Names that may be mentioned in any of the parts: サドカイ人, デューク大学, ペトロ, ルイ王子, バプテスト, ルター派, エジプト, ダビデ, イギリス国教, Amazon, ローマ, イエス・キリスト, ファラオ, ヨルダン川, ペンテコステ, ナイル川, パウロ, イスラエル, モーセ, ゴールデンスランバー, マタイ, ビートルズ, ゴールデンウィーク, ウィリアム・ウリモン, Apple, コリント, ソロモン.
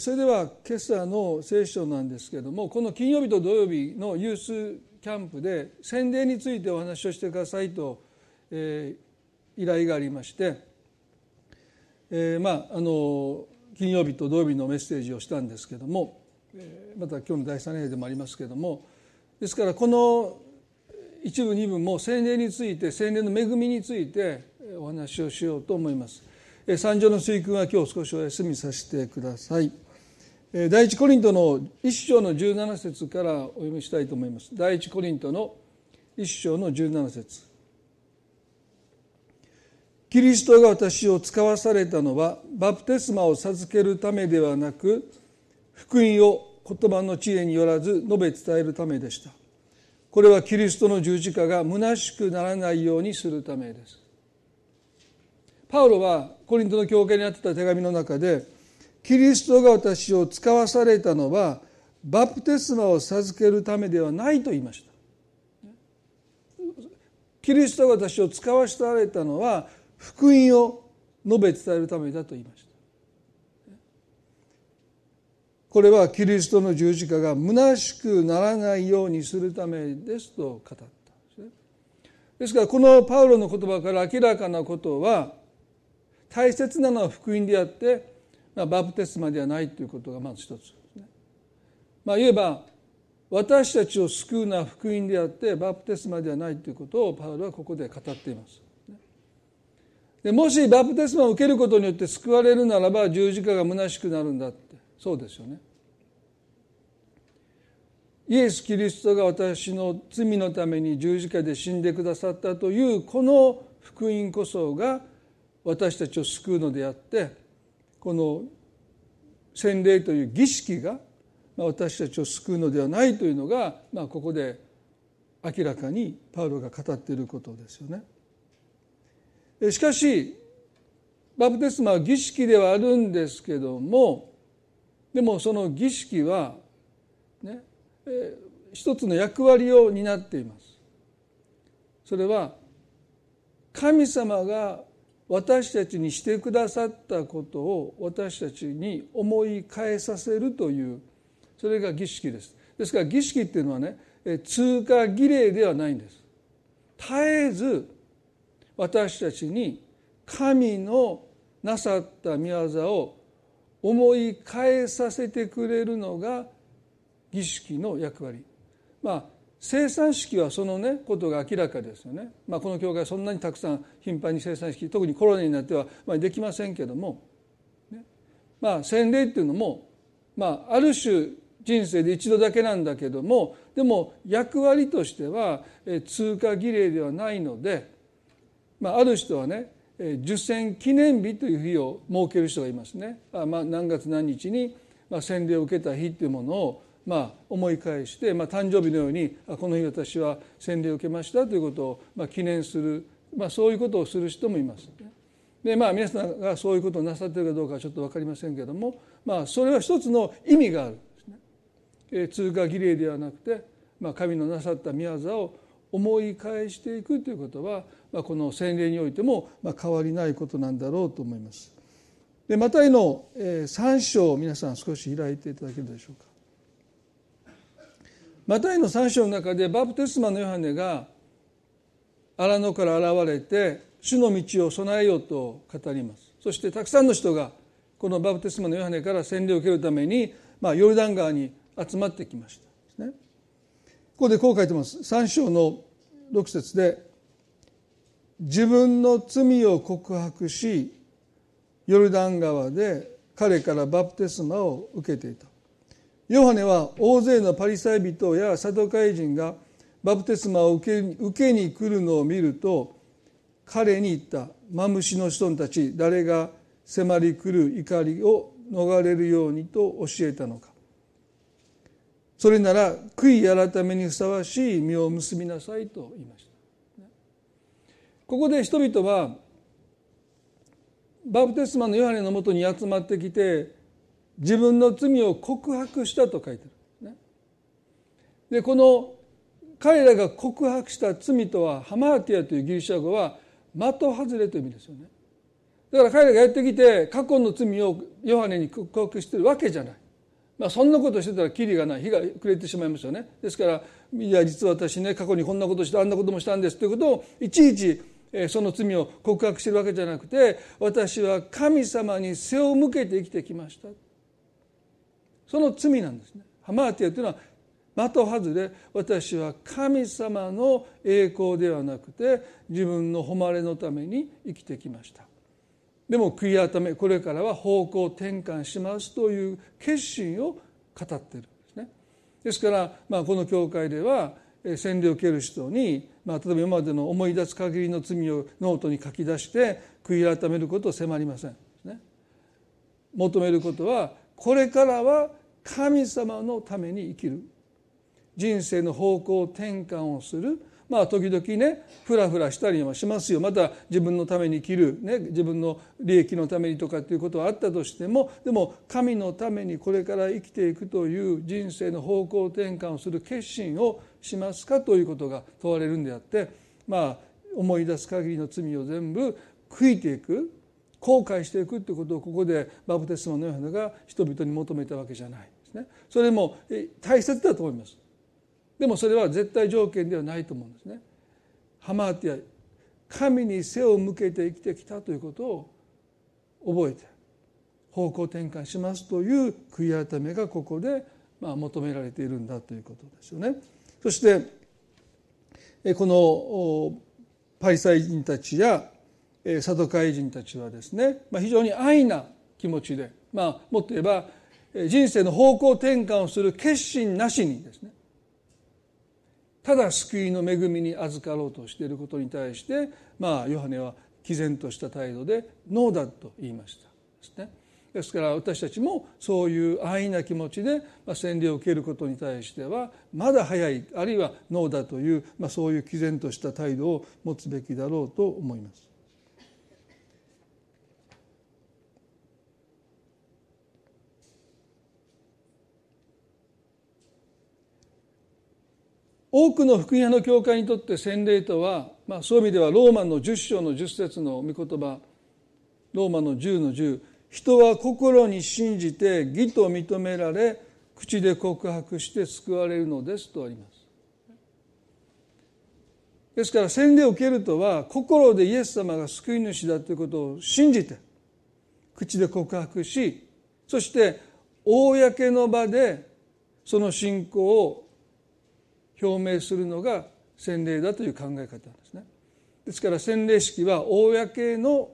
それでは今朝の聖書なんですけれども、この金曜日と土曜日のユースキャンプで洗礼についてお話をしてくださいと依頼がありまして、金曜日と土曜日のメッセージをしたんですけれども、また今日の第3例でもありますけれども、ですからこの一部二部も洗礼について、洗礼の恵みについてお話をしようと思います。三条の水君は今日少しお休みさせてください。第一コリントの1章の17節からお読みしたいと思います。第一コリントの1章の17節。キリストが私を使わされたのはバプテスマを授けるためではなく、福音を言葉の知恵によらず述べ伝えるためでした。これはキリストの十字架が虚しくならないようにするためです。パウロはコリントの教会にあってた手紙の中で、キリストが私を使わされたのはバプテスマを授けるためではないと言いました。キリストが私を使わされたのは福音を述べ伝えるためだと言いました。これはキリストの十字架が虚しくならないようにするためですと語ったんですね。ですからこのパウロの言葉から明らかなことは、大切なのは福音であって、バプテスマではないということがまず一つですね。言えば私たちを救うのは福音であってバプテスマではないということをパウロはここで語っています。でもしバプテスマを受けることによって救われるならば十字架が虚しくなるんだって、そうですよね。イエス・キリストが私の罪のために十字架で死んでくださったというこの福音こそが私たちを救うのであって、この洗礼という儀式が私たちを救うのではないというのが、ここで明らかにパウロが語っていることですよね。しかしバプテスマは儀式ではあるんですけども、でもその儀式はね、一つの役割を担っています。それは神様が私たちにしてくださったことを私たちに思い返させるという、それが儀式です。ですから儀式っていうのはね、通過儀礼ではないんです。絶えず私たちに神のなさった御業を思い返させてくれるのが儀式の役割。生産式はそのねことが明らかですよね。この教会はそんなにたくさん頻繁に生産式、特にコロナになってはできませんけども、洗礼っていうのもある種人生で一度だけなんだけども、でも役割としては通過儀礼ではないので、ある人はね受洗記念日という日を設ける人がいますね。何月何日に洗礼を受けた日っていうものを思い返して、誕生日のようにこの日私は洗礼を受けましたということを記念する、そういうことをする人もいます。で皆さんがそういうことをなさっているかどうかはちょっと分かりませんけども、それは一つの意味があるんですね。通過儀礼ではなくて、神のなさった御業を思い返していくということは、この洗礼においても変わりないことなんだろうと思います。でマタイの3章を皆さん少し開いていただけるでしょうか。マタイの3章の中でバプテスマのヨハネが荒野から現れて主の道を備えようと語ります。そしてたくさんの人がこのバプテスマのヨハネから洗礼を受けるために、ヨルダン川に集まってきました、ね。ここでこう書いてます。3章の6節で、自分の罪を告白しヨルダン川で彼からバプテスマを受けていた。ヨハネは大勢のパリサイ人やサドカイ人がバプテスマを受けに来るのを見ると、彼に言った。マムシの人たち、誰が迫り来る怒りを逃れるようにと教えたのか。それなら悔い改めにふさわしい実を結びなさいと言いました。ここで人々はバプテスマのヨハネのもとに集まってきて自分の罪を告白したと書いてある、ね。でこの彼らが告白した罪とは、ハマーティアというギリシャ語は的外れという意味ですよね。だから彼らがやってきて過去の罪をヨハネに告白してるわけじゃない。まあ、そんなことしてたらキリがない、日が暮れてしまいますよね。ですからいや実は私ね過去にこんなことしてあんなこともしたんですということをいちいちその罪を告白してるわけじゃなくて、私は神様に背を向けて生きてきました、その罪なんですね。ハマーティアというのは的外れ、私は神様の栄光ではなくて自分の誉れのために生きてきました。でも悔い改め、これからは方向転換しますという決心を語っているんですね。ですから、この教会では洗礼を受ける人に、例えば今までの思い出す限りの罪をノートに書き出して悔い改めることを迫りませんね。求めることはこれからは神様のために生きる、人生の方向転換をする。時々ねフラフラしたりはしますよ。また自分のために生きる、ね、自分の利益のためにとかっていうことはあったとしても、でも神のためにこれから生きていくという人生の方向転換をする決心をしますかということが問われるんであって、思い出す限りの罪を全部悔いていく、後悔していくということをここでバプテスマのヨハネが人々に求めたわけじゃないですね。それも大切だと思います。でもそれは絶対条件ではないと思うんですね。ハマーティア、神に背を向けて生きてきたということを覚えて方向転換しますという悔い改めがここで求められているんだということですよね。そしてこのパリサイ人たちやサドカイ人たちはですね、非常に安易な気持ちで、もっと言えば人生の方向転換をする決心なしにですね、ただ救いの恵みに預かろうとしていることに対して、ヨハネは毅然とした態度でノーだと言いましたですね。ですから私たちもそういう安易な気持ちで洗礼を受けることに対してはまだ早い、あるいはノーだという、そういう毅然とした態度を持つべきだろうと思います。多くの福音派の教会にとって洗礼とは、そういう意味ではローマの10章の10節の御言葉、ローマの10の10、人は心に信じて義と認められ口で告白して救われるのですとあります。ですから洗礼を受けるとは心でイエス様が救い主だということを信じて口で告白し、そして公の場でその信仰を表明するのが洗礼だという考え方なんですね。ですから洗礼式は公の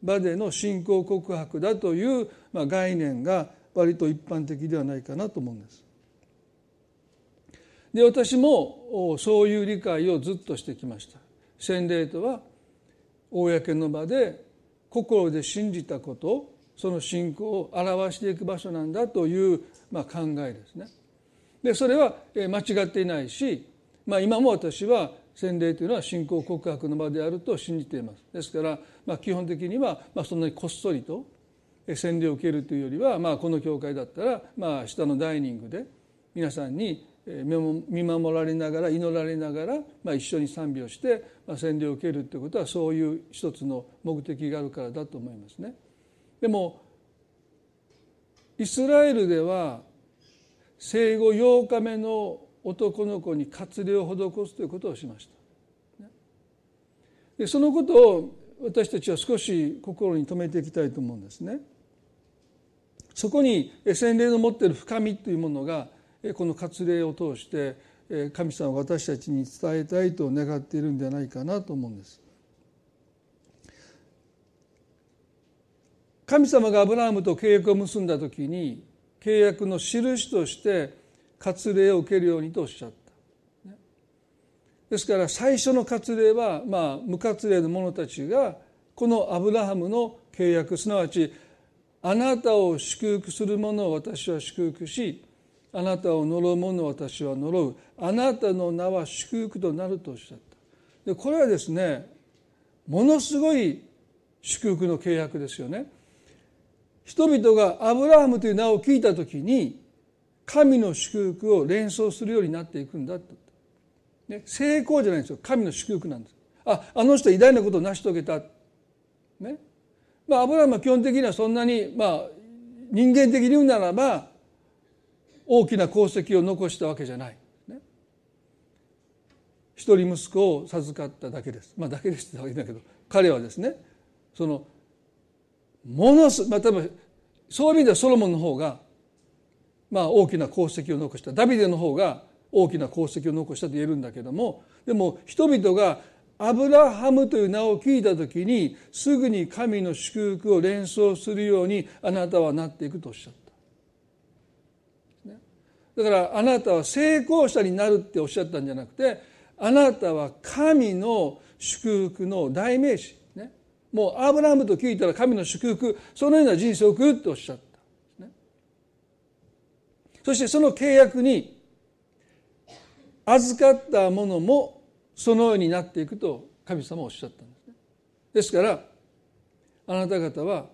場での信仰告白だという概念が割と一般的ではないかなと思うんです。で、私もそういう理解をずっとしてきました。洗礼とは公の場で心で信じたこと、その信仰を表していく場所なんだという考えですね。でそれは間違っていないし、今も私は洗礼というのは信仰告白の場であると信じています。ですから、基本的にはそんなにこっそりと洗礼を受けるというよりは、この教会だったら、下のダイニングで皆さんに見守られながら祈られながら、一緒に賛美をして洗礼を受けるということはそういう一つの目的があるからだと思いますね。でもイスラエルでは生後8日目の男の子に割礼を施すということをしました。で、そのことを私たちは少し心に留めていきたいと思うんですね。そこに洗礼の持っている深みというものがこの割礼を通して神様が私たちに伝えたいと願っているんではないかなと思うんです。神様がアブラハムと契約を結んだときに契約の印として割礼を受けるようにとおっしゃった。ですから最初の割礼は、無割礼の者たちがこのアブラハムの契約、すなわちあなたを祝福する者を私は祝福し、あなたを呪う者を私は呪う、あなたの名は祝福となるとおっしゃった。でこれはですね、ものすごい祝福の契約ですよね。人々がアブラハムという名を聞いたときに神の祝福を連想するようになっていくんだと、成功じゃないんですよ、神の祝福なんです。あの人は偉大なことを成し遂げた、アブラハムは基本的にはそんなに、人間的に言うならば大きな功績を残したわけじゃない、ね、一人息子を授かっただけです、だけですって言ったわけだけど、彼はですね、そのものす、多分そういう意味ではソロモンの方が大きな功績を残した、ダビデの方が大きな功績を残したと言えるんだけども、でも人々がアブラハムという名を聞いたときにすぐに神の祝福を連想するようにあなたはなっていくとおっしゃった、ね、だからあなたは成功者になるっておっしゃったんじゃなくて、あなたは神の祝福の代名詞、ね、もうアブラハムと聞いたら神の祝福、そのような人生を送るっておっしゃった、ね、そしてその契約に預かったものもそのようになっていくと神様はおっしゃったんですね。ですからあなた方は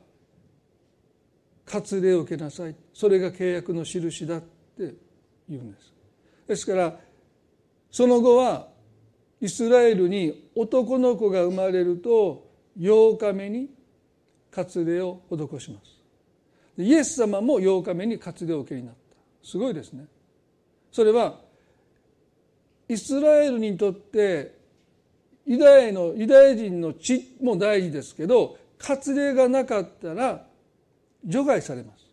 割礼を受けなさい、それが契約の印だって言うんです。ですからその後はイスラエルに男の子が生まれると8日目に割礼を施します。イエス様も8日目に割礼を受けになった。すごいですね。それはイスラエルにとってユダヤ人の血も大事ですけど、割礼がなかったら除外されます、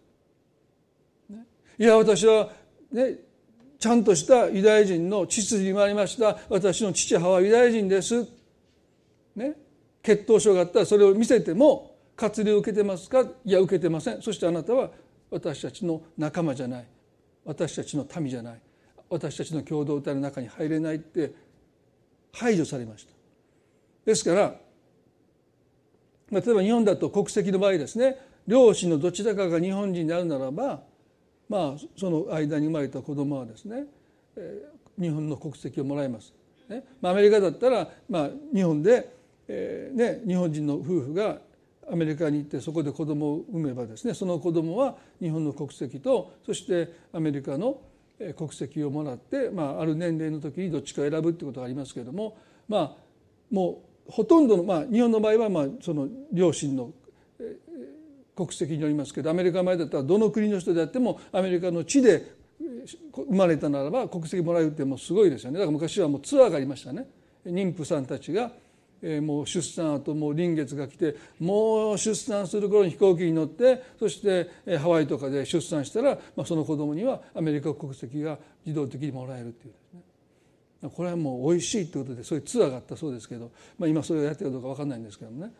ね、いや私は、ね、ちゃんとしたユダヤ人の血筋に回りました、私の父母はユダヤ人です、ね、血統書があったらそれを見せても割礼を受けてますか、いや受けてません、そしてあなたは私たちの仲間じゃない、私たちの民じゃない、私たちの共同体の中に入れないって排除されました。ですから例えば日本だと国籍の場合ですね、両親のどちらかが日本人であるならば、その間に生まれた子供はですね、日本の国籍をもらいます、ね、アメリカだったら、日本で、日本人の夫婦がアメリカに行ってそこで子供を産めばですね、その子供は日本の国籍とそしてアメリカの国籍をもらって、ある年齢の時にどっちか選ぶってことがありますけれども、もうほとんどの、日本の場合はその両親の国籍によりますけど、アメリカの場合だったらどの国の人であってもアメリカの地で生まれたならば国籍もらえるってもうすごいですよね。だから昔はもうツアーがありましたね。妊婦さんたちがもう出産後もう臨月が来て、もう出産する頃に飛行機に乗って、そしてハワイとかで出産したら、その子供にはアメリカ国籍が自動的にもらえるっていうですね。これはもうおいしいってことでそういうツアーがあったそうですけど、今それをやってるかどうか分かんないんですけどもね。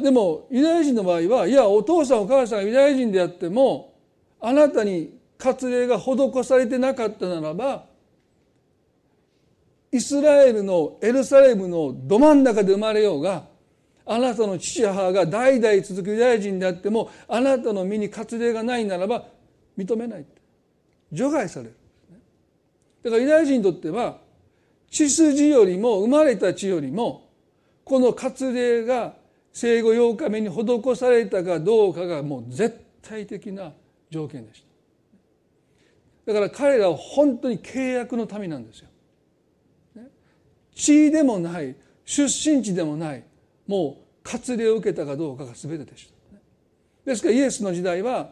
でもユダヤ人の場合は、いやお父さんお母さんがユダヤ人であってもあなたに割礼が施されてなかったならば、イスラエルのエルサレムのど真ん中で生まれようが、あなたの父母が代々続くユダヤ人であってもあなたの身に割礼がないならば認めない、除外される。だからユダヤ人にとっては血筋よりも生まれた血よりもこの割礼が生後8日目に施されたかどうかがもう絶対的な条件でした。だから彼らは本当に契約の民なんですよ。地位でもない、出身地でもない、もう割礼を受けたかどうかが全てでした。ですからイエスの時代は、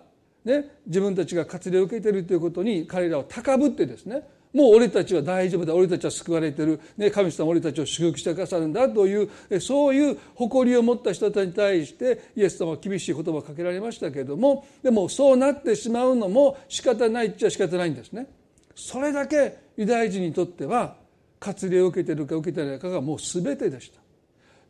自分たちが割礼を受けているということに彼らは高ぶってですね、もう俺たちは大丈夫だ、俺たちは救われている、神様俺たちを祝福してくださるんだという、そういう誇りを持った人たちに対してイエス様は厳しい言葉をかけられましたけれども、でもそうなってしまうのも仕方ないっちゃ仕方ないんですね。それだけユダヤ人にとっては割礼を受けているか受けていないかがもう全てでし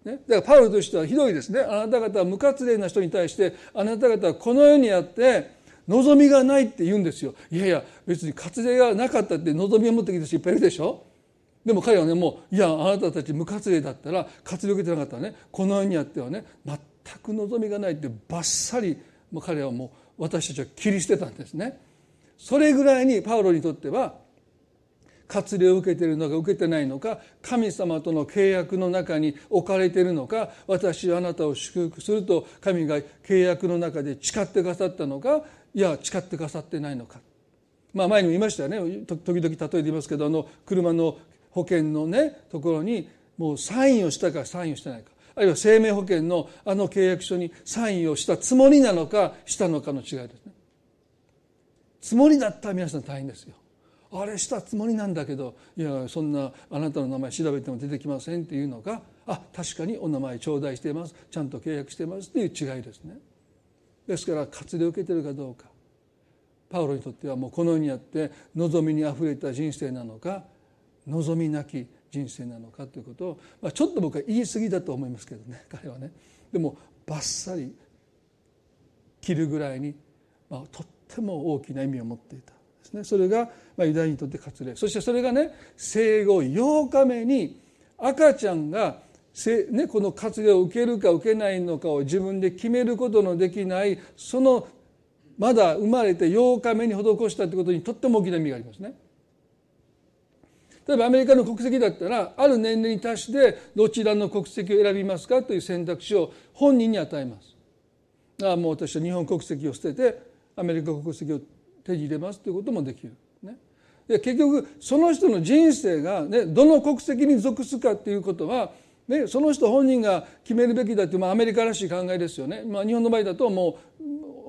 た、ね、だからパウロとしてはひどいですね。あなた方は無割礼な人に対してあなた方はこの世にあって望みがないって言うんですよ。いやいや別に割礼がなかったって望みを持ってきた人いっぱいいるでしょ。でも彼はね、もういやあなたたち無割礼だったら割礼を受けてなかったらね、この世にあってはね全く望みがないってバッサリ彼はもう私たちは切り捨てたんですね。それぐらいにパウロにとっては割礼を受けているのか受けてないのか、神様との契約の中に置かれているのか、私はあなたを祝福すると神が契約の中で誓ってくださったのか、いや誓ってくださってないのか、前にも言いましたよね。時々例えて言いますけど、車の保険のねところにもうサインをしたかサインをしてないか、あるいは生命保険のあの契約書にサインをしたつもりなのかしたのかの違いですね。つもりだったら皆さん大変ですよ。あれしたつもりなんだけど、いやそんなあなたの名前調べても出てきませんっていうのか、あ確かにお名前頂戴しています、ちゃんと契約していますっていう違いですね。ですから活動を受けているかどうか、パウロにとってはもうこのようにあって望みにあふれた人生なのか望みなき人生なのかということを、ちょっと僕は言い過ぎだと思いますけどね、彼はね。でもバッサリ切るぐらいに、とっても大きな意味を持っていたですね。それが、ユダヤにとって割礼、そしてそれがね生後8日目に赤ちゃんがね、この割礼を受けるか受けないのかを自分で決めることのできない、そのまだ生まれて8日目に施したということにとっても大きな意味がありますね。例えばアメリカの国籍だったら、ある年齢に達してどちらの国籍を選びますかという選択肢を本人に与えます。もう私は日本国籍を捨ててアメリカ国籍を手に入れますということもできる、ね、で結局その人の人生が、ね、どの国籍に属すかということはね、その人本人が決めるべきだという、アメリカらしい考えですよね。日本の場合だとも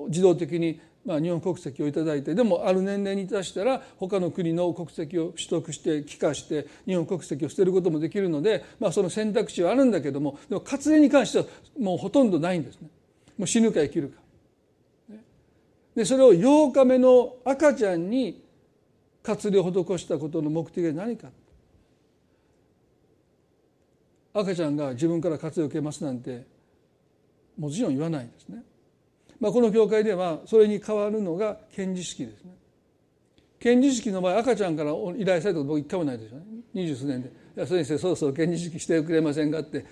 う自動的に日本国籍をいただいて、でもある年齢に達したら他の国の国籍を取得して帰化して日本国籍を捨てることもできるので、その選択肢はあるんだけども、でも割礼に関してはもうほとんどないんですね。もう死ぬか生きるか。でそれを8日目の赤ちゃんに割礼を施したことの目的は何か。赤ちゃんが自分から割礼を受けますなんてもちろん言わないんですね。この教会ではそれに代わるのが献事式ですね。献事式の場合、赤ちゃんから依頼されたこと僕一回もないですよね。二十数年で、いや先生そろそろ献事式してくれませんかって、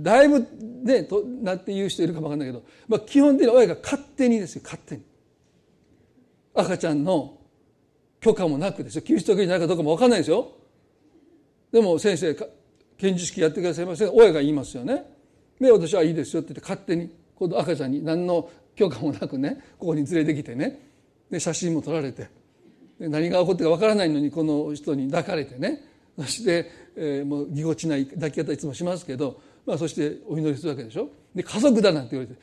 だいぶねとなって言う人いるかもわかんないけど、基本的に親が勝手にですよ、勝手に赤ちゃんの許可もなくですよ、キリスト教じゃないかどうかもわかんないですよ。でも先生献事式やってくださいません、親が言いますよね。で私はいいですよって言って勝手にこの赤ちゃんに何の許可もなくね、ここに連れてきてね、で写真も撮られて、で何が起こってるか分からないのにこの人に抱かれてね、そして、もうぎこちない抱き方いつもしますけど、そしてお祈りするわけでしょ。で家族だなんて言われて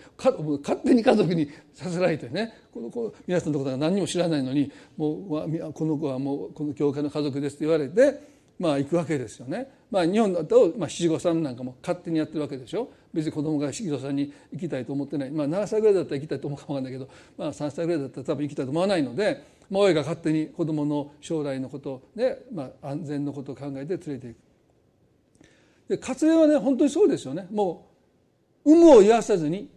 勝手に家族にさせられてね、この子皆さんのことは何にも知らないのに、もうこの子はもうこの教会の家族ですって言われて、行くわけですよね。日本だと七五三なんかも勝手にやってるわけでしょ。別に子供が七五三に行きたいと思ってない、7歳ぐらいだったら行きたいと思うかもわかんないけど、3歳ぐらいだったら多分行きたいと思わないので、親が勝手に子供の将来のことで、安全のことを考えて連れていく。で割礼はね本当にそうですよね。もう有無を言わさずに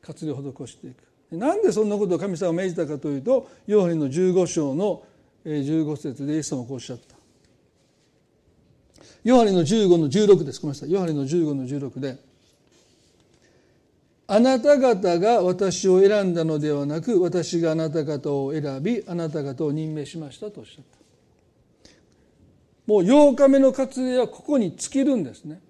割礼を施していく。なんでそんなことを神様が命じたかというと、ヨハネの15章の15節でイエス様はこうおっしゃった。ヨハネの15の16です。ごめんなさい。ヨハネの15の16で、あなた方が私を選んだのではなく、私があなた方を選び、あなた方を任命しましたとおっしゃった。もう8日目の割礼はここに尽きるんですね。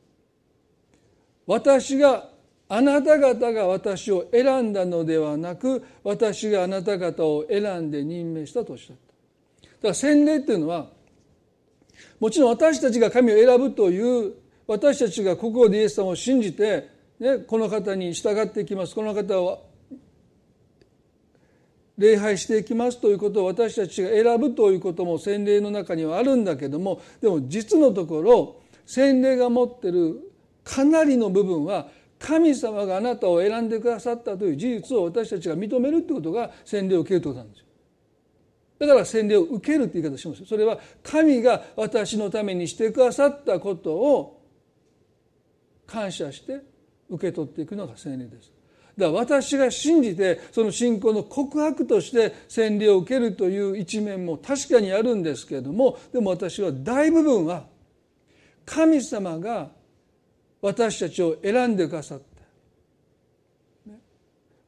あなた方が私を選んだのではなく、私があなた方を選んで任命したとおっしゃった。だから洗礼というのは、もちろん私たちが神を選ぶという、私たちが心でイエス様を信じて、ね、この方に従っていきます、この方を礼拝していきますということを私たちが選ぶということも洗礼の中にはあるんだけども、でも実のところ洗礼が持ってるかなりの部分は、神様があなたを選んでくださったという事実を私たちが認めるということが洗礼を受けるということなんですよ。だから洗礼を受けるって言い方をします。それは神が私のためにしてくださったことを感謝して受け取っていくのが洗礼です。だから私が信じて、その信仰の告白として洗礼を受けるという一面も確かにあるんですけれども、でも私は大部分は神様が私たちを選んでくださって、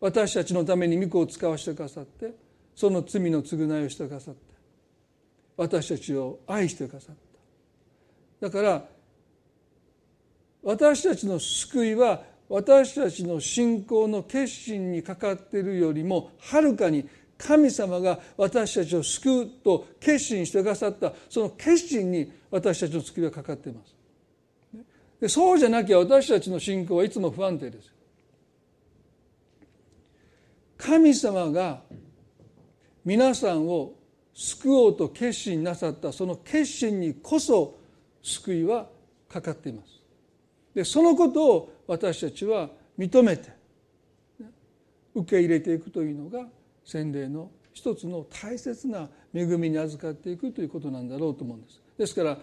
私たちのために御子を使わせてくださって、その罪の償いをしてくださった、私たちを愛してくださった。だから私たちの救いは、私たちの信仰の決心にかかっているよりもはるかに、神様が私たちを救うと決心してくださった、その決心に私たちの救いはかかっています。でそうじゃなきゃ私たちの信仰はいつも不安定です。神様が皆さんを救おうと決心なさった、その決心にこそ救いはかかっています。でそのことを私たちは認めて受け入れていくというのが洗礼の一つの大切な恵みに預かっていくということなんだろうと思うんです。ですから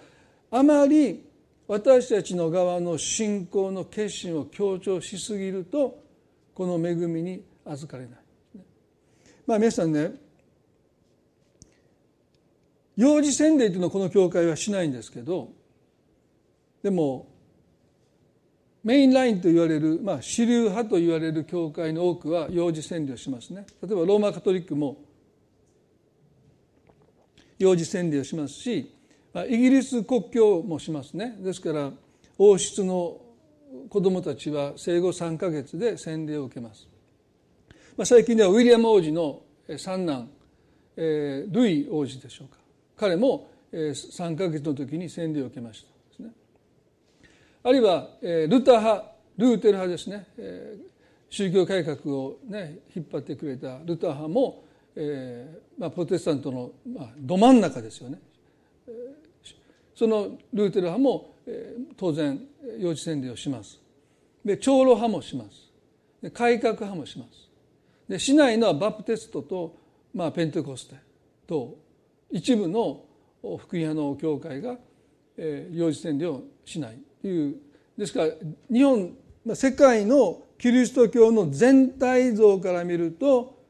あまり私たちの側の信仰の決心を強調しすぎるとこの恵みに預かれない。皆さんね、幼児洗礼というのはこの教会はしないんですけど、でもメインラインと言われる、主流派と言われる教会の多くは幼児洗礼をしますね。例えばローマカトリックも幼児洗礼をしますし、イギリス国教もしますね。ですから王室の子どもたちは生後3ヶ月で洗礼を受けます。最近ではウィリアム王子の三男、ルイ王子でしょうか、彼も3ヶ月の時に洗礼を受けました。あるいはルター派、ルーテル派ですね、宗教改革を、引っ張ってくれたルター派も、プロテスタントの、ど真ん中ですよね。そのルーテル派も、当然幼児洗礼をします。で長老派もします。で改革派もします。で市内のはバプテストと、ペンテコステと一部の福音派の教会が、幼児洗礼をしない。ですから日本、世界のキリスト教の全体像から見ると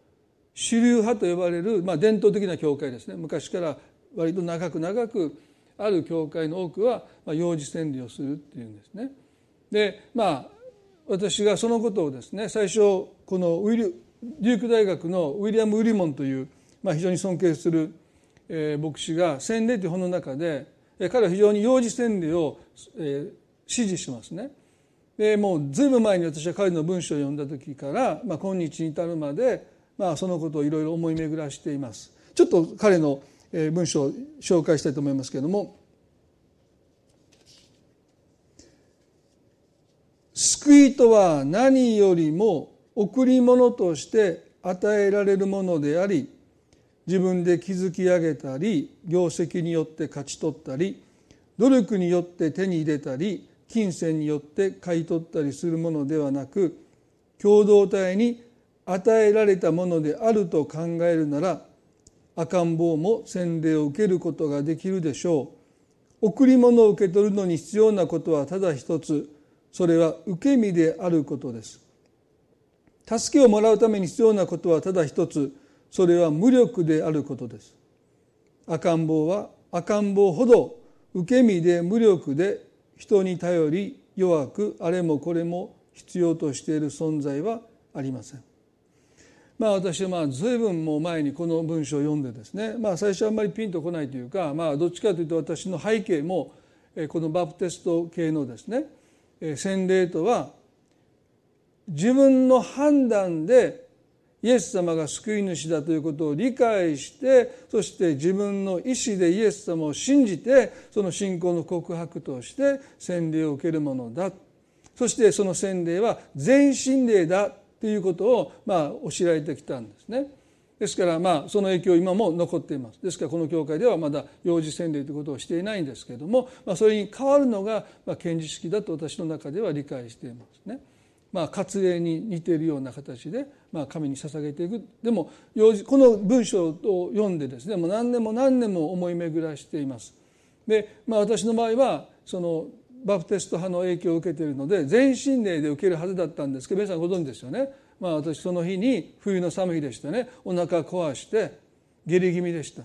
主流派と呼ばれる、伝統的な教会ですね、昔から割と長くある教会の多くは、幼児洗礼をするっていうんですね。で私がそのことをですね、最初このデューク大学のウィリアム・ウリモンという、非常に尊敬する、牧師が洗礼という本の中で彼は非常に幼児洗礼を支持しますね。でもうずいぶん前に私は彼の文章を読んだ時から、今日に至るまで、そのことをいろいろ思い巡らしています。ちょっと彼の文章を紹介したいと思いますけれども、救いとは何よりも贈り物として与えられるものであり、自分で築き上げたり、業績によって勝ち取ったり、努力によって手に入れたり、金銭によって買い取ったりするものではなく、共同体に与えられたものであると考えるなら、赤ん坊も洗礼を受けることができるでしょう。贈り物を受け取るのに必要なことはただ一つ、それは受け身であることです。助けをもらうために必要なことはただ一つ、それは無力であることです。赤ん坊は赤ん坊ほど受け身で無力で、人に頼り弱く、あれもこれも必要としている存在はありません。私は随分もう前にこの文章を読んでですね、最初はあんまりピンとこないというか、どっちかというと私の背景もこのバプテスト系のですね、洗礼とは自分の判断でイエス様が救い主だということを理解して、そして自分の意思でイエス様を信じて、その信仰の告白として洗礼を受けるものだ。そしてその洗礼は全身霊だということを教えられてきたんですね。ですからその影響今も残っています。ですからこの教会ではまだ幼児洗礼ということをしていないんですけれども、それに変わるのが献実式だと私の中では理解していますね。割礼に似ているような形で、神に捧げていく。でもこの文章を読んでですね、もう何年も思い巡らしています。で、私の場合はそのバプテスト派の影響を受けているので全身霊で受けるはずだったんですけど、皆さんご存知ですよね。私その日に冬の寒い日でしたね。お腹壊して下痢気味でした、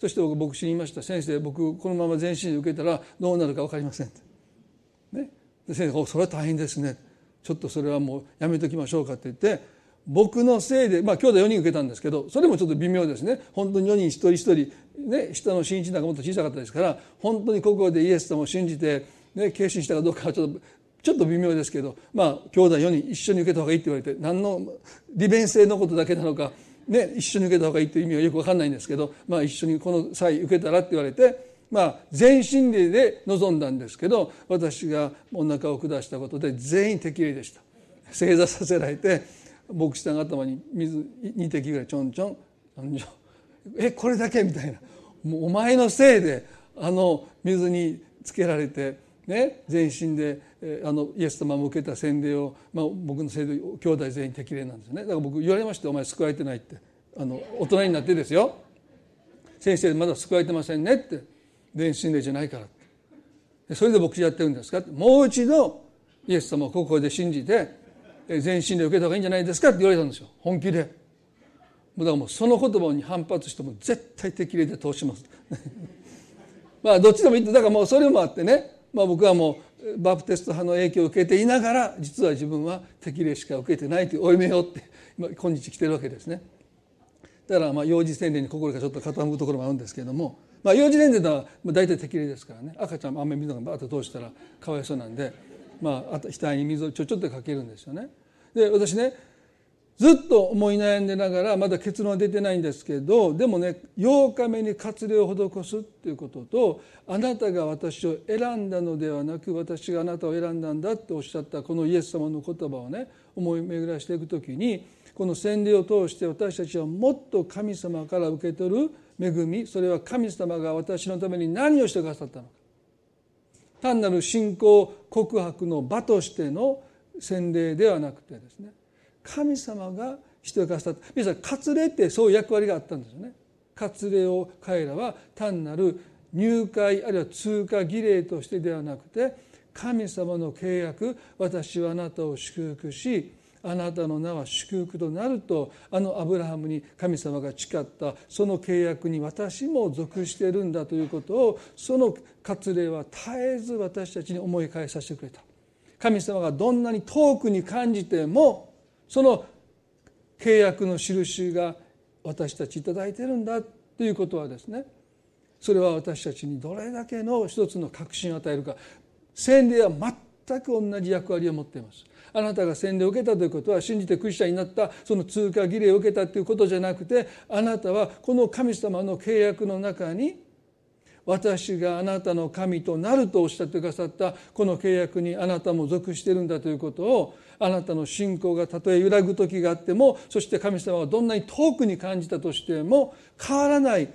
そして僕牧師に言いました。先生、僕このまま全身霊受けたらどうなるか分かりません、で先生、それは大変ですね、ちょっとそれはもうやめときましょうかって言って、僕のせいで兄弟4人受けたんですけど、それもちょっと微妙ですね。本当に4人一人一人ね、下の身長なんかもっと小さかったですから、本当にここでイエス様を信じてね、決心したかどうかはちょっと微妙ですけど、兄弟4人一緒に受けた方がいいって言われて、何の利便性のことだけなのかね、一緒に受けた方がいいっていう意味はよく分かんないんですけど、一緒にこの際受けたらって言われて、全身霊で臨んだんですけど、私がお腹を下したことで全員適齢でした。正座させられて牧師さんが頭に水2滴ぐらいちょんちょん「えこれだけ?」みたいな「もうお前のせいで水につけられて、ね、全身でイエス様も受けた洗礼を、僕のせいで兄弟全員適齢なんですね。だから僕言われました「お前救われてない」って、大人になってですよ、先生まだ救われてませんねって、全身霊じゃないからって、それで牧師やってるんですかって、もう一度イエス様を心で信じて全身霊を受けた方がいいんじゃないですかって言われたんですよ、本気で。だからもうその言葉に反発しても絶対適齢で通しますまあどっちでもいいって、だからもうそれもあってね、僕はもうバプテスト派の影響を受けていながら、実は自分は適齢しか受けてないという負い目を負って今日来てるわけですね。だから幼児洗礼に心がちょっと傾くところもあるんですけれども、幼児年齢は大体適齢ですからね、赤ちゃんもあんまり水がバーッと通したらかわいそうなんで、あと額に水をちょっとかけるんですよね。で私ね、ずっと思い悩んでながら、まだ結論は出てないんですけど、でもね、8日目に割礼を施すっていうことと、あなたが私を選んだのではなく私があなたを選んだんだっておっしゃったこのイエス様の言葉をね、思い巡らしていくときに、この洗礼を通して私たちはもっと神様から受け取る恵み、それは神様が私のために何をしてくださったのか、単なる信仰告白の場としての洗礼ではなくてですね、神様がしてくださった。皆さん、割礼ってそういう役割があったんですよね。割礼を彼らは単なる入会あるいは通過儀礼としてではなくて、神様の契約、私はあなたを祝福しあなたの名は祝福となると、アブラハムに神様が誓ったその契約に私も属しているんだということを、その割礼は絶えず私たちに思い返させてくれた。神様がどんなに遠くに感じても、その契約の印が私たちいただいているんだということはですね、それは私たちにどれだけの一つの確信を与えるか。洗礼は全く同じ役割を持っています。あなたが洗礼を受けたということは、信じてクリスチャンになったその通過儀礼を受けたということじゃなくて、あなたはこの神様の契約の中に、私があなたの神となるとおっしゃってくださったこの契約にあなたも属しているんだということを、あなたの信仰がたとえ揺らぐ時があっても、そして神様はどんなに遠くに感じたとしても変わらない、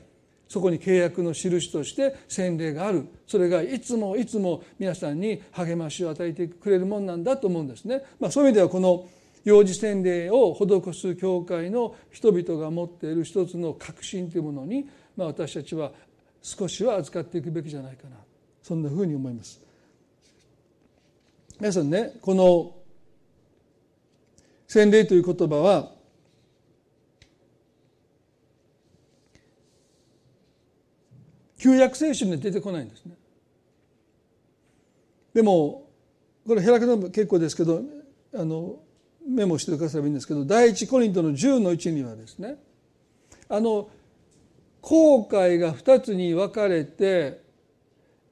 そこに契約の印として洗礼がある。それがいつもいつも皆さんに励ましを与えてくれるもんなんだと思うんですね。そういう意味では、この幼児洗礼を施す教会の人々が持っている一つの確信というものに、私たちは少しは扱っていくべきじゃないかな、そんなふうに思います。皆さんね、この洗礼という言葉は、旧約聖書には出てこないんですね。でもこれ開くのも結構ですけど、メモしてくださればいいんですけど、第一コリントの10:1にはですね、航海が2つに分かれて、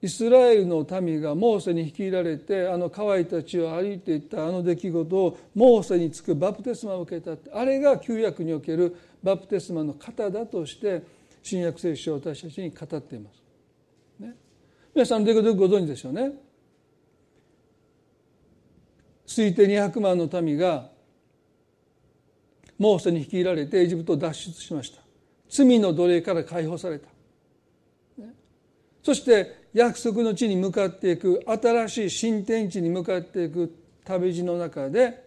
イスラエルの民がモーセに率いられて、乾いた地を歩いていった出来事を、モーセにつくバプテスマを受けたって、あれが旧約におけるバプテスマの型だとして新約聖書を私たちに語っています、ね、皆さんよくご存知でしょうね。推定200万の民がモーセに率いられてエジプトを脱出しました。罪の奴隷から解放された、ね、そして約束の地に向かっていく、新しい新天地に向かっていく旅路の中で、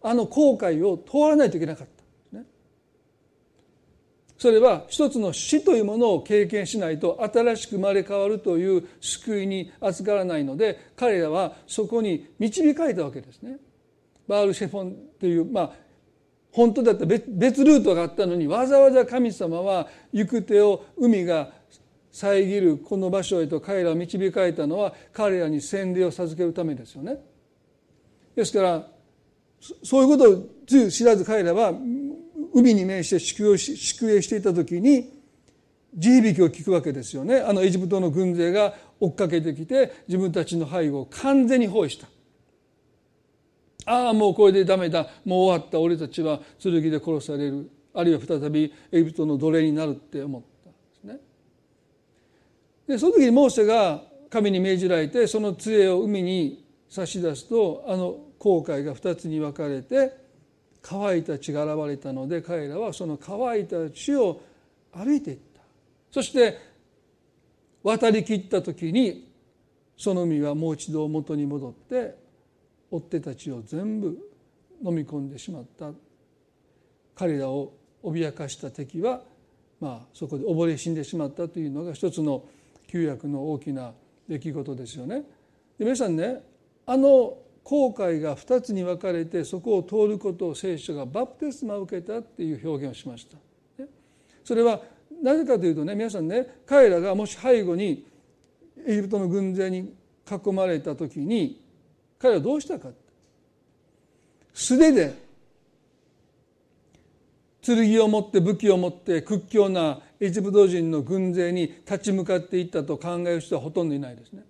航海を通らないといけなかった。それは一つの死というものを経験しないと、新しく生まれ変わるという救いに預からないので、彼らはそこに導かれたわけですね。バールシェフォンという、本当だったら別ルートがあったのに、わざわざ神様は行く手を海が遮るこの場所へと彼らを導かれたのは、彼らに洗礼を授けるためですよね。ですからそういうことをつゆ知らず、彼らは海に面して宿営していた時に地響きを聞くわけですよね。エジプトの軍勢が追っかけてきて、自分たちの背後を完全に包囲した。ああもうこれでダメだ、もう終わった、俺たちは剣で殺される、あるいは再びエジプトの奴隷になるって思ったんですね。でその時にモーセが神に命じられて、その杖を海に差し出すと、あの紅海が2つに分かれて乾いた地が現れたので、彼らはその乾いた地を歩いていった。そして渡り切った時に、その海はもう一度元に戻って追ってたちを全部飲み込んでしまった。彼らを脅かした敵は、そこで溺れ死んでしまったというのが一つの旧約の大きな出来事ですよね。で皆さんね、あの紅海が2つに分かれてそこを通ることを聖書がバプテスマを受けたっていう表現をしました。それはなぜかというとね、皆さんね、彼らがもし背後にエジプトの軍勢に囲まれた時に、彼らはどうしたか、素手で剣を持って武器を持って屈強なエジプト人の軍勢に立ち向かっていったと考える人はほとんどいないですね。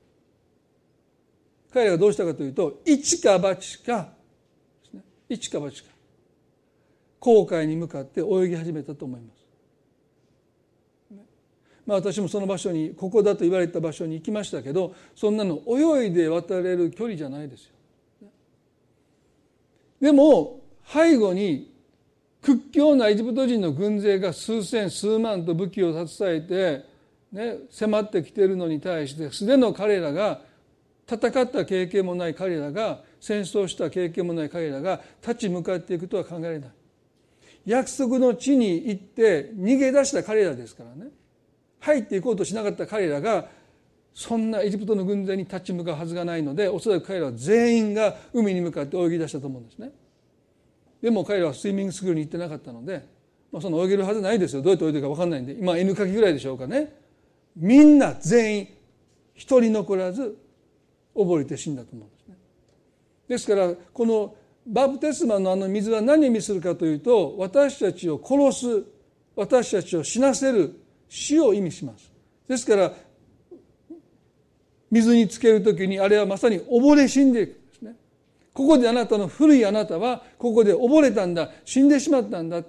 彼らがどうしたかというと、一か八かですね、一か八か紅海に向かって泳ぎ始めたと思います。私もその場所に、ここだと言われた場所に行きましたけど、そんなの泳いで渡れる距離じゃないですよ。でも背後に屈強なエジプト人の軍勢が数千数万と武器を携えて、迫ってきているのに対して、素手の彼らが、戦った経験もない彼らが、戦争した経験もない彼らが立ち向かっていくとは考えられない。約束の地に行って逃げ出した彼らですからね。入っていこうとしなかった彼らが、そんなエジプトの軍勢に立ち向かうはずがないので、おそらく彼らは全員が海に向かって泳ぎ出したと思うんですね。でも彼らはスイミングスクールに行ってなかったので、その泳げるはずないですよ。どうやって泳いでるか分かんないんで、今犬かきぐらいでしょうかね。みんな全員一人残らず溺れて死んだと思うんですね。ですからこのバプテスマのあの水は何を意味するかというと、私たちを殺す、私たちを死なせる死を意味します。ですから水につけるときに、あれはまさに溺れ死んでいく。ここであなたの古いあなたはここで溺れたんだ、死んでしまったんだ。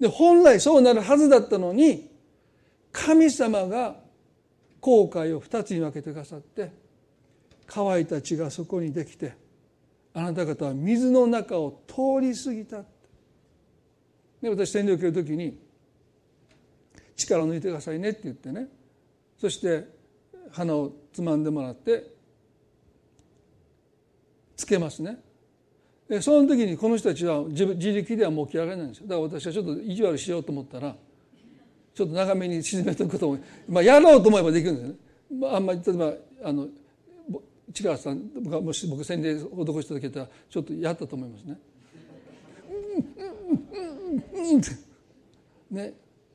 で本来そうなるはずだったのに、神様が紅海を2つに分けてくださって、乾いた血がそこにできて、あなた方は水の中を通り過ぎた。で私洗礼を受けるときに、力を抜いてくださいねって言ってね、そして鼻をつまんでもらってつけますね。その時にこの人たちは自力ではもう起きられないんですよ。だから私はちょっと意地悪しようと思ったら、ちょっと長めに沈めておくことも、やろうと思えばできるんですよね。例えばチカさんがもし僕洗礼施していただけたら、ちょっとやったと思いますね。ね、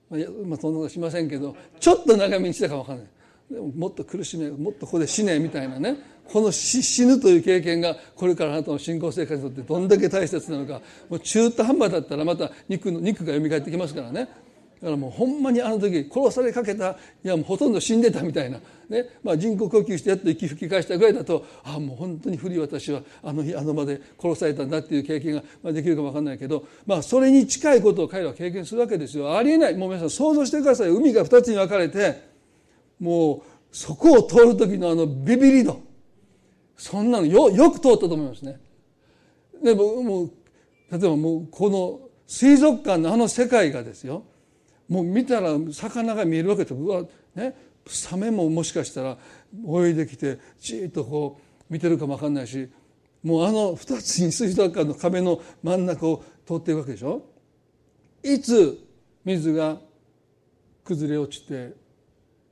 そんなことしませんけど、ちょっと長めにしたかわからない。でももっと苦しめ、もっとここで死ねみたいなね、この死ぬという経験がこれからあなたの信仰生活にとってどんだけ大切なのか。もう中途半端だったらまた肉が蘇ってきますからね。だからもうほんまにあの時殺されかけた、いやもうほとんど死んでたみたいな、ね、人工呼吸してやっと息吹き返したぐらいだと、ああもう本当に古い私はあの日あの場で殺されたんだっていう経験ができるかも分かんないけど、それに近いことを彼らは経験するわけですよ。ありえない。もう皆さん想像してください。海が2つに分かれて、もうそこを通る時のあのビビリ度、そんなの よく通ったと思いますね。でも例えばもうこの水族館のあの世界がですよ、もう見たら魚が見えるわけで、サメももしかしたら泳いできてじーっとこう見てるかも分かんないし、もうあの2つに水族館の壁の真ん中を通っていくわけでしょ。いつ水が崩れ落ちて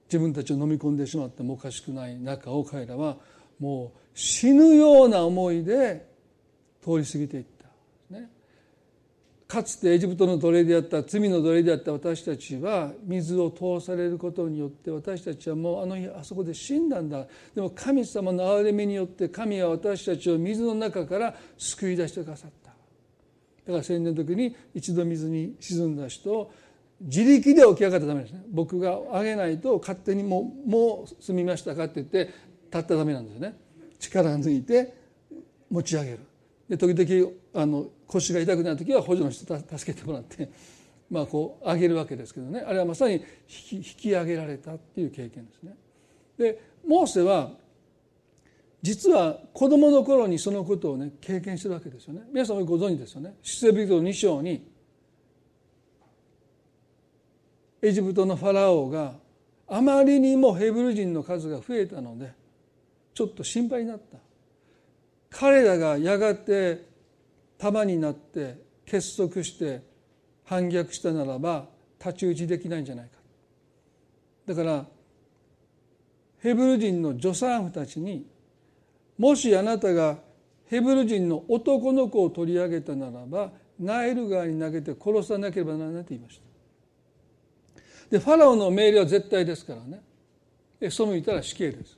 自分たちを飲み込んでしまってもおかしくない中を、彼らはもう死ぬような思いで通り過ぎていった、ね、かつてエジプトの奴隷であった、罪の奴隷であった私たちは、水を通されることによって私たちはもうあの日あそこで死んだんだ。でも神様の憐れみによって神は私たちを水の中から救い出してくださった。だから洗礼の時に一度水に沈んだ人を自力で起き上がったらダメですね。僕があげないと勝手にもう済みましたかって言って立ったらダメなんですね。力抜いて持ち上げる。で時々腰が痛くなる時は補助の人助けてもらってまあこう上げるわけですけどね、あれはまさに引き上げられたっていう経験ですね。でモーセは実は子供の頃にそのことをね経験してるわけですよね。皆さんもご存知ですよね。出エジプトの2章にエジプトのファラオがあまりにもヘブル人の数が増えたのでちょっと心配になった。彼らがやがて束になって結束して反逆したならば太刀打ちできないんじゃないか。だからヘブル人の女産婦たちに、もしあなたがヘブル人の男の子を取り上げたならばナイル川に投げて殺さなければならないと言いました。でファラオの命令は絶対ですからね。背いたら死刑です。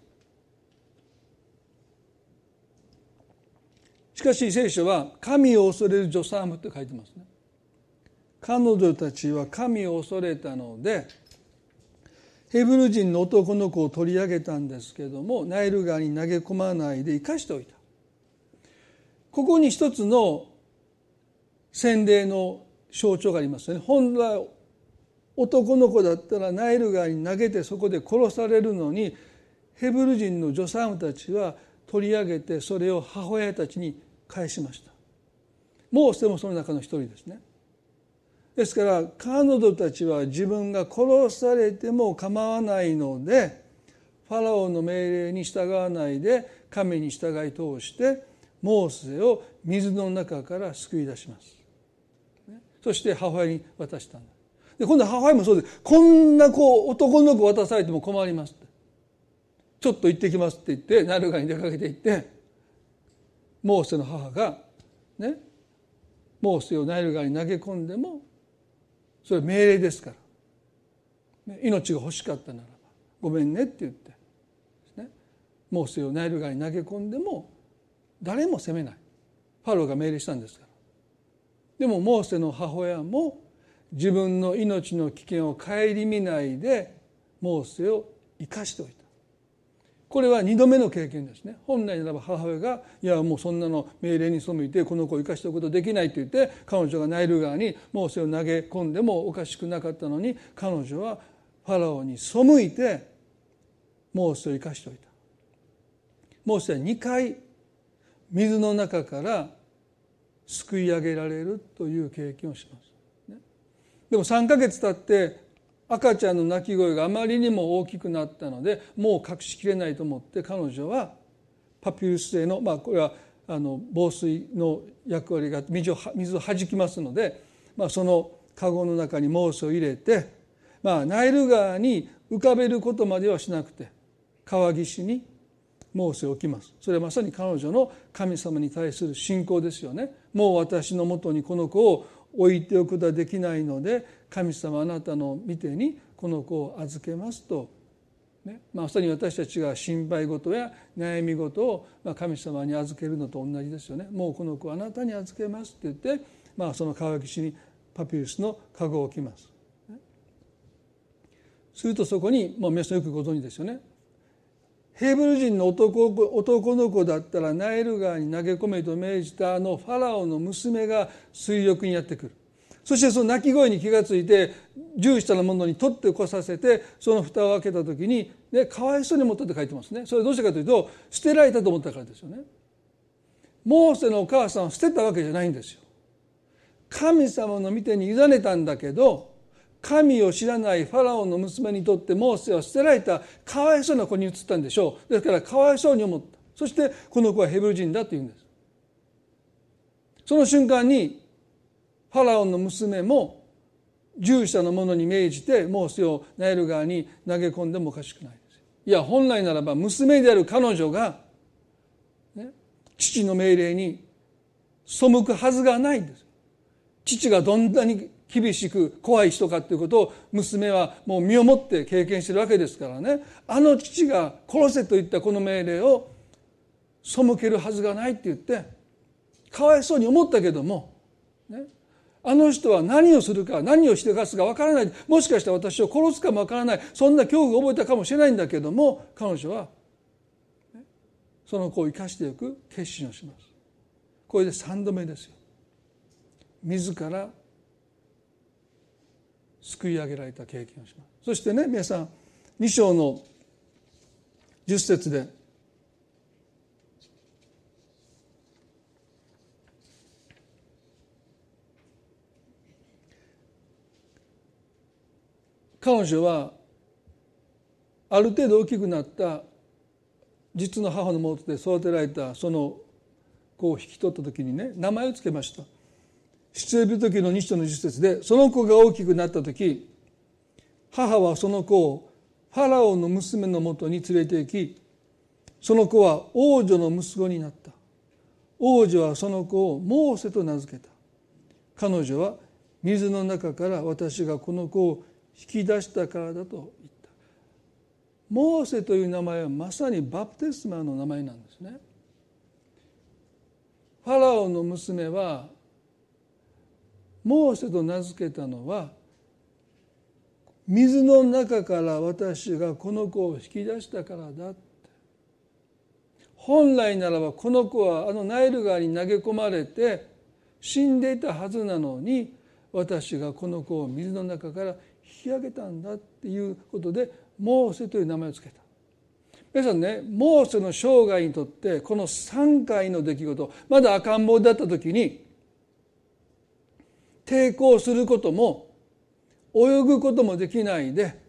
しかし聖書は神を恐れる女産婦って書いてますね。彼女たちは神を恐れたのでヘブル人の男の子を取り上げたんですけどもナイル川に投げ込まないで生かしておいた。ここに一つの洗礼の象徴がありますよね。本来男の子だったらナイル川に投げてそこで殺されるのにヘブル人の女産婦たちは取り上げてそれを母親たちに返しました。モーセもその中の一人ですね。ですから彼女たちは自分が殺されても構わないのでファラオの命令に従わないで神に従い通してモーセを水の中から救い出します。そして母親に渡したんだ。で今度は母親もそうです。こんな子男の子渡されても困りますってちょっと行ってきますって言ってナイル川に出かけて行ってモーセの母がねモーセをナイル川に投げ込んでもそれは命令ですから命が欲しかったならばごめんねって言ってモーセをナイル川に投げ込んでも誰も責めない。ファローが命令したんですから。でもモーセの母親も自分の命の危険を顧みないでモーセを生かしておいた。これは2度目の経験ですね。本来ならば母親がいやもうそんなの命令に背いてこの子を生かしておくことできないと言って彼女がナイル川にモーセを投げ込んでもおかしくなかったのに彼女はファラオに背いてモーセを生かしておいた。モーセは2回水の中から救い上げられるという経験をします、ね、でも3ヶ月経って赤ちゃんの泣き声があまりにも大きくなったのでもう隠しきれないと思って彼女はパピルス製の、これは防水の役割が水をはじきますので、そのカゴの中にモーセを入れて、ナイル川に浮かべることまではしなくて川岸にモーセを置きます。それはまさに彼女の神様に対する信仰ですよね。もう私のもとにこの子を置いておくことはできないので神様あなたの御手にこの子を預けますと、まさに私たちが心配事や悩み事を神様に預けるのと同じですよね。もうこの子をあなたに預けますって言って、その川岸にパピルスのカゴを置きます。するとそこに皆さんよくご存知ですよね。ヘブル人の 男の子だったらナイル川に投げ込めと命じたあのファラオの娘が水浴にやってくる。そしてその泣き声に気がついて従者の者に取ってこさせてその蓋を開けた時に、かわいそうに思ったって書いてますね。それはどうしてかというと捨てられたと思ったからですよね。モーセのお母さんは捨てたわけじゃないんですよ。神様の御手に委ねたんだけど神を知らないファラオの娘にとってモーセは捨てられたかわいそうな子に移ったんでしょう。ですからかわいそうに思った。そしてこの子はヘブル人だと言うんです。その瞬間にファラオの娘も従者の者に命じてモーセをナイル川に投げ込んでもおかしくないです。いや本来ならば娘である彼女が、父の命令に背くはずがないんです。父がどんなに厳しく怖い人かということを娘はもう身をもって経験しているわけですからね。あの父が殺せと言ったこの命令を背けるはずがないって言ってかわいそうに思ったけども、あの人は何をするか何をしてかすかわからない、もしかしたら私を殺すかもわからない、そんな恐怖を覚えたかもしれないんだけども彼女はその子を生かしていく決心をします。これで3度目ですよ。自ら救い上げられた経験をします。そしてね、皆さん2章の10節で彼女はある程度大きくなった実の母のもとで育てられたその子を引き取った時にね、名前をつけました。出エビト記の2章の10節で、その子が大きくなった時、母はその子をファラオの娘のもとに連れて行き、その子は王女の息子になった。王女はその子をモーセと名付けた。彼女は水の中から私がこの子を引き出したからだと言った。モーセという名前はまさにバプテスマの名前なんですね。ファラオの娘はモーセと名付けたのは、水の中から私がこの子を引き出したからだって。本来ならばこの子はあのナイル川に投げ込まれて死んでいたはずなのに、私がこの子を水の中から引き上げたんだっていうことでモーセという名前をつけた。皆さんね、モーセの生涯にとってこの3回の出来事、まだ赤ん坊だった時に抵抗することも泳ぐこともできないで、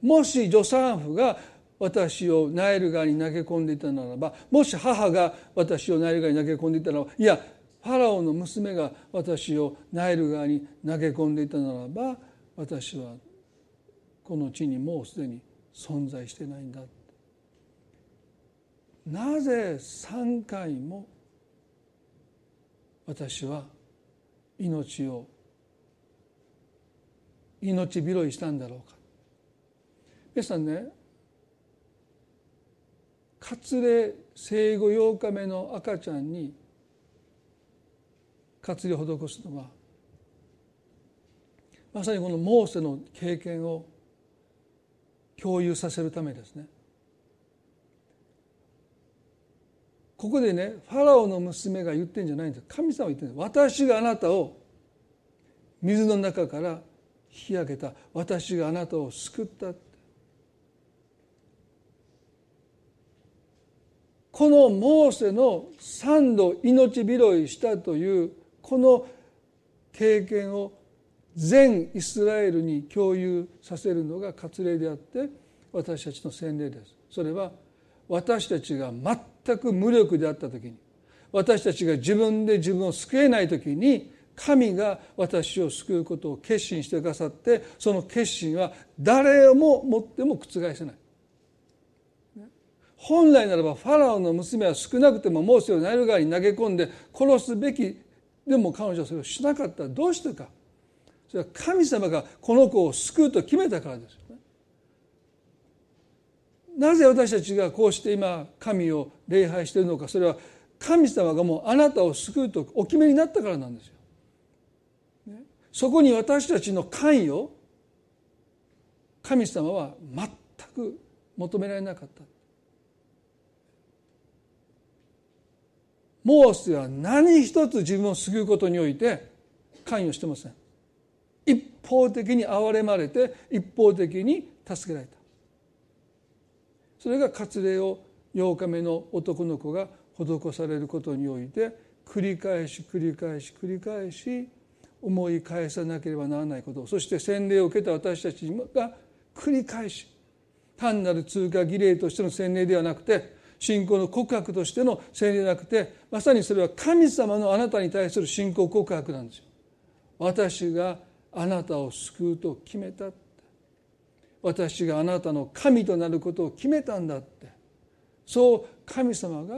もし助産婦が私をナイル川に投げ込んでいたならば、もし母が私をナイル川に投げ込んでいたならば、いやファラオの娘が私をナイル川に投げ込んでいたならば、私はこの地にもうすでに存在してないんだ。なぜ3回も私は命拾いしたんだろうか。皆さんね、割礼生後8日目の赤ちゃんに割礼を施すのは、まさにこのモーセの経験を共有させるためですね。ここでね、ファラオの娘が言ってんじゃないんです。神様は言ってんです。私があなたを水の中から引き上げた。私があなたを救った。このモーセの3度命拾いしたというこの経験を全イスラエルに共有させるのが割礼であって、私たちの洗礼です。それは私たちが全く無力であった時に、私たちが自分で自分を救えない時に、神が私を救うことを決心してくださって、その決心は誰も持っても覆せない。本来ならばファラオの娘は少なくてもモーセをナイル川に投げ込んで殺すべきでも、彼女はそれをしなかった。どうしてか。それは神様がこの子を救うと決めたからですよね。なぜ私たちがこうして今神を礼拝しているのか。それは神様がもうあなたを救うとお決めになったからなんですよ。そこに私たちの関与、神様は全く求められなかった。モーセは何一つ自分を救うことにおいて関与してません。一方的に憐れまれて、一方的に助けられた。それが割礼を8日目の男の子が施されることにおいて繰り返し繰り返し繰り返し思い返さなければならないこと、そして洗礼を受けた私たちが繰り返し、単なる通過儀礼としての洗礼ではなくて、信仰の告白としての洗礼ではなくて、まさにそれは神様のあなたに対する信仰告白なんですよ。私があなたを救うと決めたって、私があなたの神となることを決めたんだって、そう神様が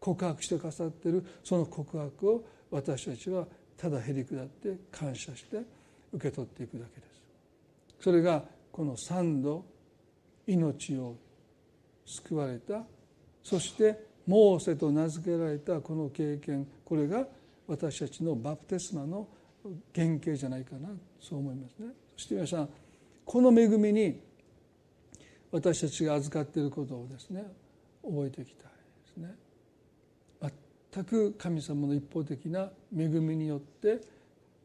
告白してくださっている。その告白を私たちはただへり下って感謝して受け取っていくだけです。それがこの3度命を救われた、そしてモーセと名付けられたこの経験、これが私たちのバプテスマの原型じゃないかな、そう思いますね。そして皆さん、この恵みに私たちが預かっていることをですね、覚えていきたいですね。全く神様の一方的な恵みによって、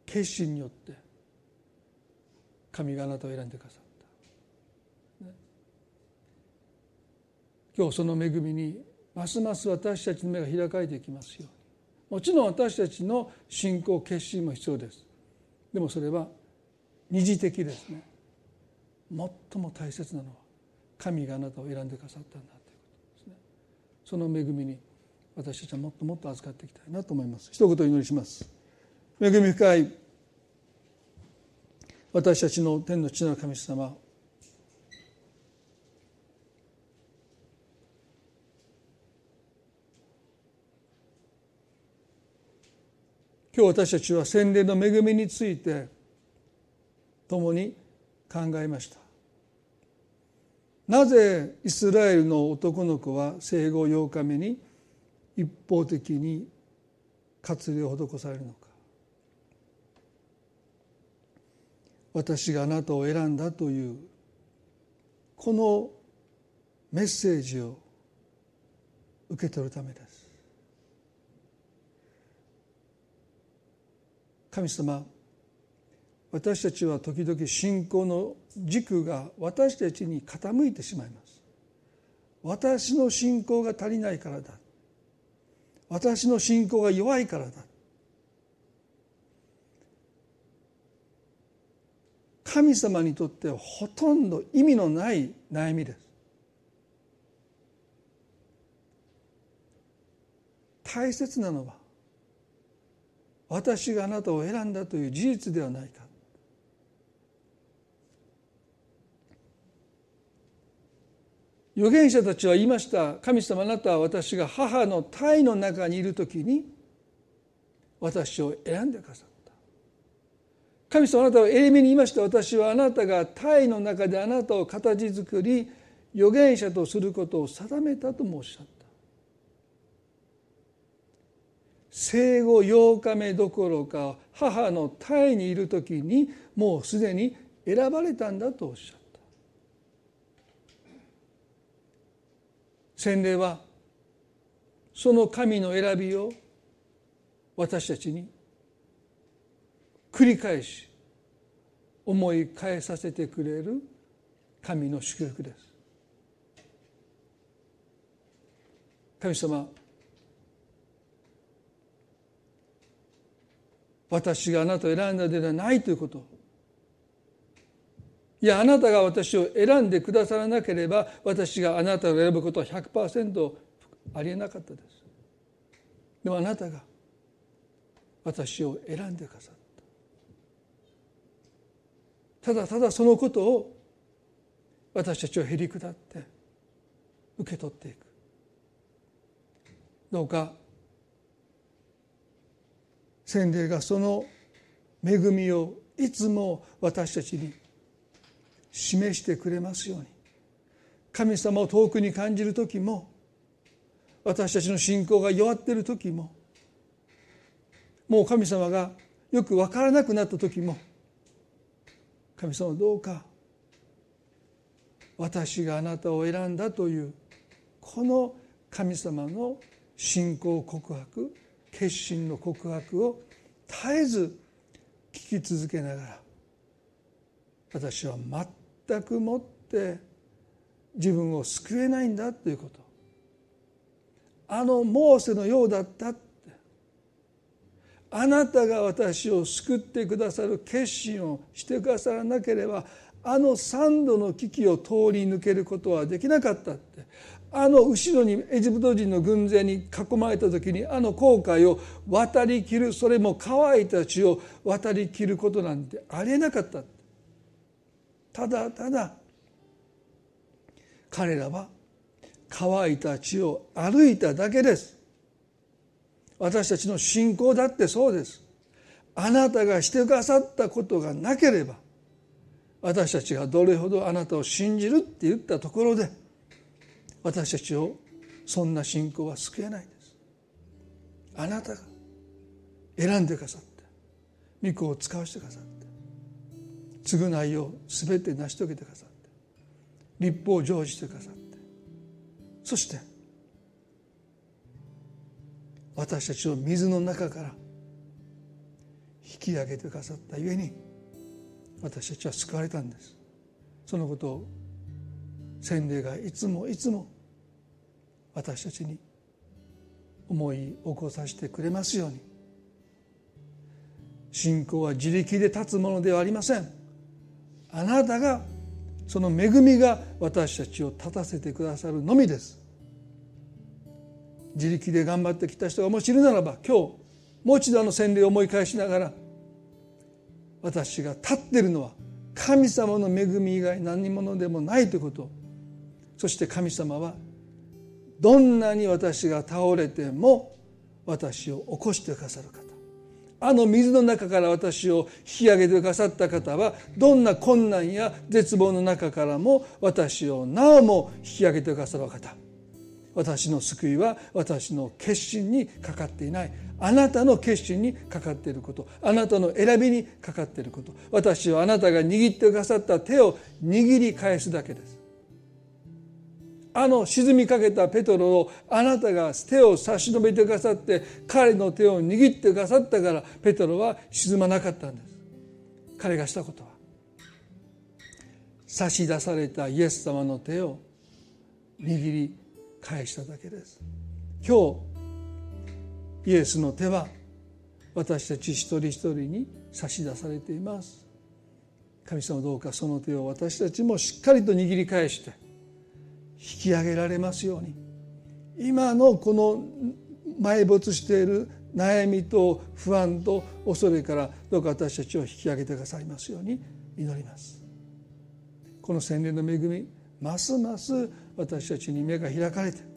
決心によって、神があなたを選んでくださった、ね、今日その恵みにますます私たちの目が開かれていきますように。もちろん私たちの信仰決心も必要です。でもそれは二次的ですね。最も大切なのは神があなたを選んでくださったんだということですね。その恵みに私たちはもっともっと扱っていきたいなと思います。一言お祈りします。恵み深い私たちの天の父なる神様、今日私たちは洗礼の恵みについて共に考えました。なぜイスラエルの男の子は生後8日目に一方的に割礼を施されるのか。私があなたを選んだというこのメッセージを受け取るためです。神様、私たちは時々信仰の軸が私たちに傾いてしまいます。私の信仰が足りないからだ、私の信仰が弱いからだ、神様にとってはほとんど意味のない悩みです。大切なのは私があなたを選んだという事実ではないか。預言者たちは言いました。神様、あなたは私が母の胎の中にいるときに私を選んでくださった。神様、あなたは永明に言いました。私はあなたが胎の中であなたを形作り預言者とすることを定めたともおっしゃった。生後8日目どころか母の胎にいるときにもうすでに選ばれたんだとおっしゃった。洗礼はその神の選びを私たちに繰り返し思い返させてくれる神の祝福です。神様、私があなたを選んだではないということ、いや、あなたが私を選んでくださらなければ私があなたを選ぶことは 100% ありえなかったです。でもあなたが私を選んでくださった。ただただそのことを私たちをへりくだって受け取っていく。どうか洗礼がその恵みをいつも私たちに示してくれますように。神様を遠くに感じる時も、私たちの信仰が弱っている時も、もう神様がよく分からなくなった時も、神様、どうか私があなたを選んだというこの神様の信仰告白、決心の告白を絶えず聞き続けながら、私は全くもって自分を救えないんだということ、あのモーセのようだったって、あなたが私を救ってくださる決心をしてくださらなければあの3度の危機を通り抜けることはできなかったって、あの後ろにエジプト人の軍勢に囲まれた時にあの紅海を渡りきる、それも乾いた地を渡りきることなんてありえなかった。ただただ彼らは乾いた地を歩いただけです。私たちの信仰だってそうです。あなたがしてくださったことがなければ私たちがどれほどあなたを信じるって言ったところで私たちをそんな信仰は救えないです。あなたが選んでくださって御子を使わせてくださって償いをすべて成し遂げてくださって立法を成就してくださって、そして私たちを水の中から引き上げてくださったゆえに私たちは救われたんです。そのことを洗礼がいつもいつも私たちに思い起こさせてくれますように。信仰は自力で立つものではありません。あなたが、その恵みが私たちを立たせてくださるのみです。自力で頑張ってきた人がもしいるならば、今日もう一度洗礼を思い返しながら、私が立っているのは神様の恵み以外何者でもないということ、そして神様はどんなに私が倒れても私を起こしてくださる方、水の中から私を引き上げてくださった方は、どんな困難や絶望の中からも私をなおも引き上げてくださる方、私の救いは私の決心にかかっていない。あなたの決心にかかっていること、あなたの選びにかかっていること、私はあなたが握ってくださった手を握り返すだけです。沈みかけたペトロをあなたが手を差し伸べてくださって、彼の手を握ってくださったから、ペトロは沈まなかったんです。彼がしたことは、差し出されたイエス様の手を握り返しただけです。今日イエスの手は私たち一人一人に差し出されています。神様、どうかその手を私たちもしっかりと握り返して引き上げられますように。今のこの埋没している悩みと不安と恐れから、どうか私たちを引き上げてくださいますように祈ります。この洗礼の恵み、ますます私たちに目が開かれて、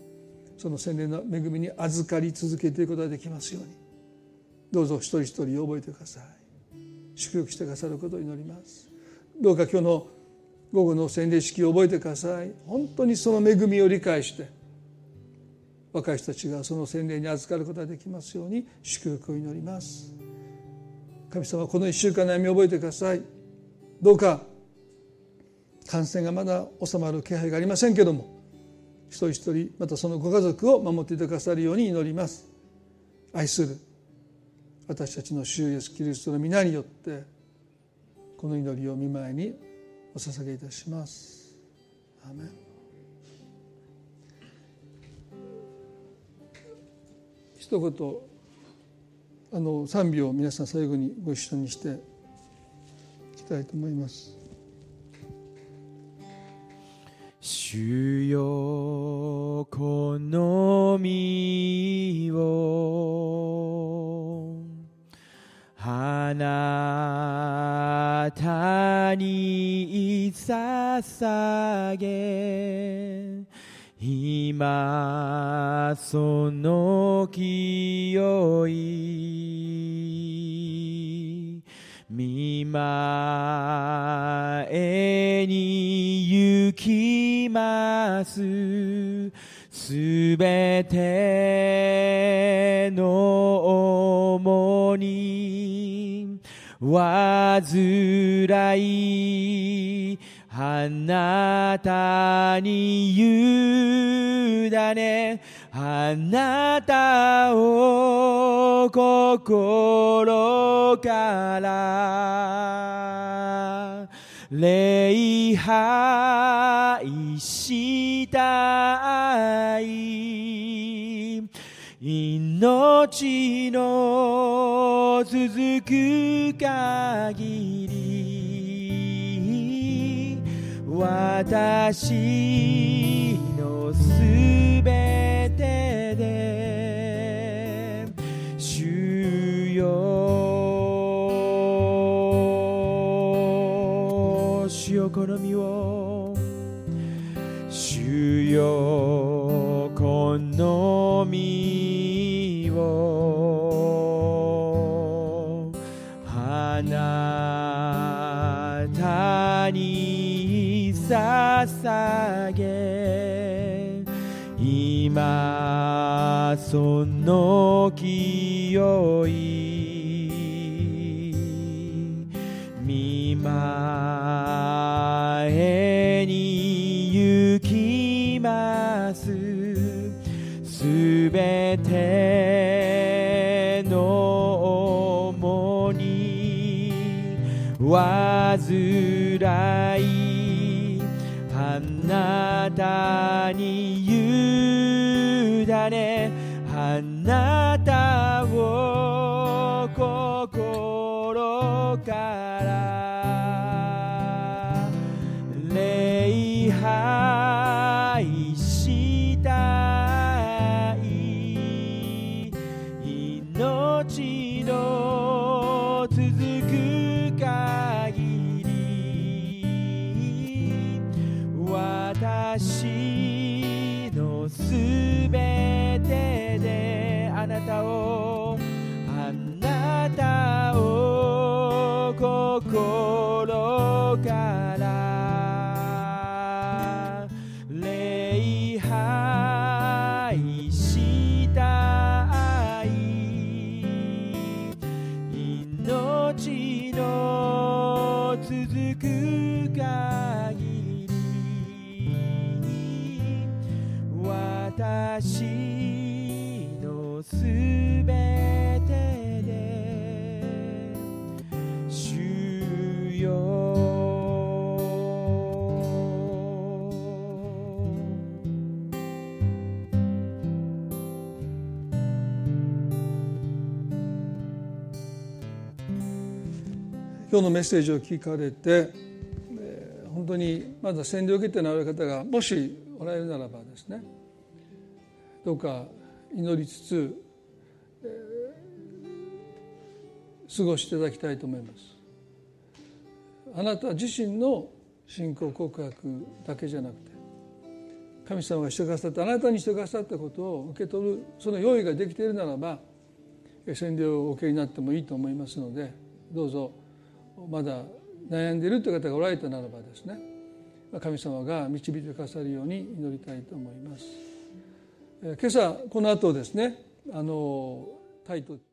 その洗礼の恵みに預かり続けていくことができますように、どうぞ一人一人覚えてください。祝福してくださることを祈ります。どうか今日の午後の洗礼式を覚えてください。本当にその恵みを理解して、若い人たちがその洗礼に預かることができますように祝福を祈ります。神様、この1週間の悩みを覚えてください。どうか感染がまだ収まる気配がありませんけども、一人一人、またそのご家族を守っていてくださるように祈ります。愛する私たちの主イエスキリストの皆によって、この祈りを御前にお捧げいたします。アーメン。一言賛美を皆さん最後にご一緒にしていきたいと思います。主よ、この身をあなたに捧げ、今その清い御前に行きます。すべての重荷、煩い、あなたに委ね、あなたを心から礼拝したい。命の続く限り、私のすべてで、主よ、主よ、この身を、主よ、この身をあなたに捧げ、今その清い御前に行きます。すべての重荷、煩いあなたに委ね、あなたを心から礼拝したい、命の続く限り私のすべてであなたを心から礼拝したい、命の続く限り私のすべてで主よ。今日のメッセージを聞かれて、本当にまずは洗礼を受けておられる方がもしおられるならばですね、どうか祈りつつ、過ごしていただきたいと思います。あなた自身の信仰告白だけじゃなくて、神様がしてくださった、あなたにしてくださったことを受け取る、その用意ができているならば洗礼をお受けになってもいいと思いますので、どうぞまだ悩んでいるという方がおられたならばですね、神様が導いてくださるように祈りたいと思います。今朝この後ですね、タイトル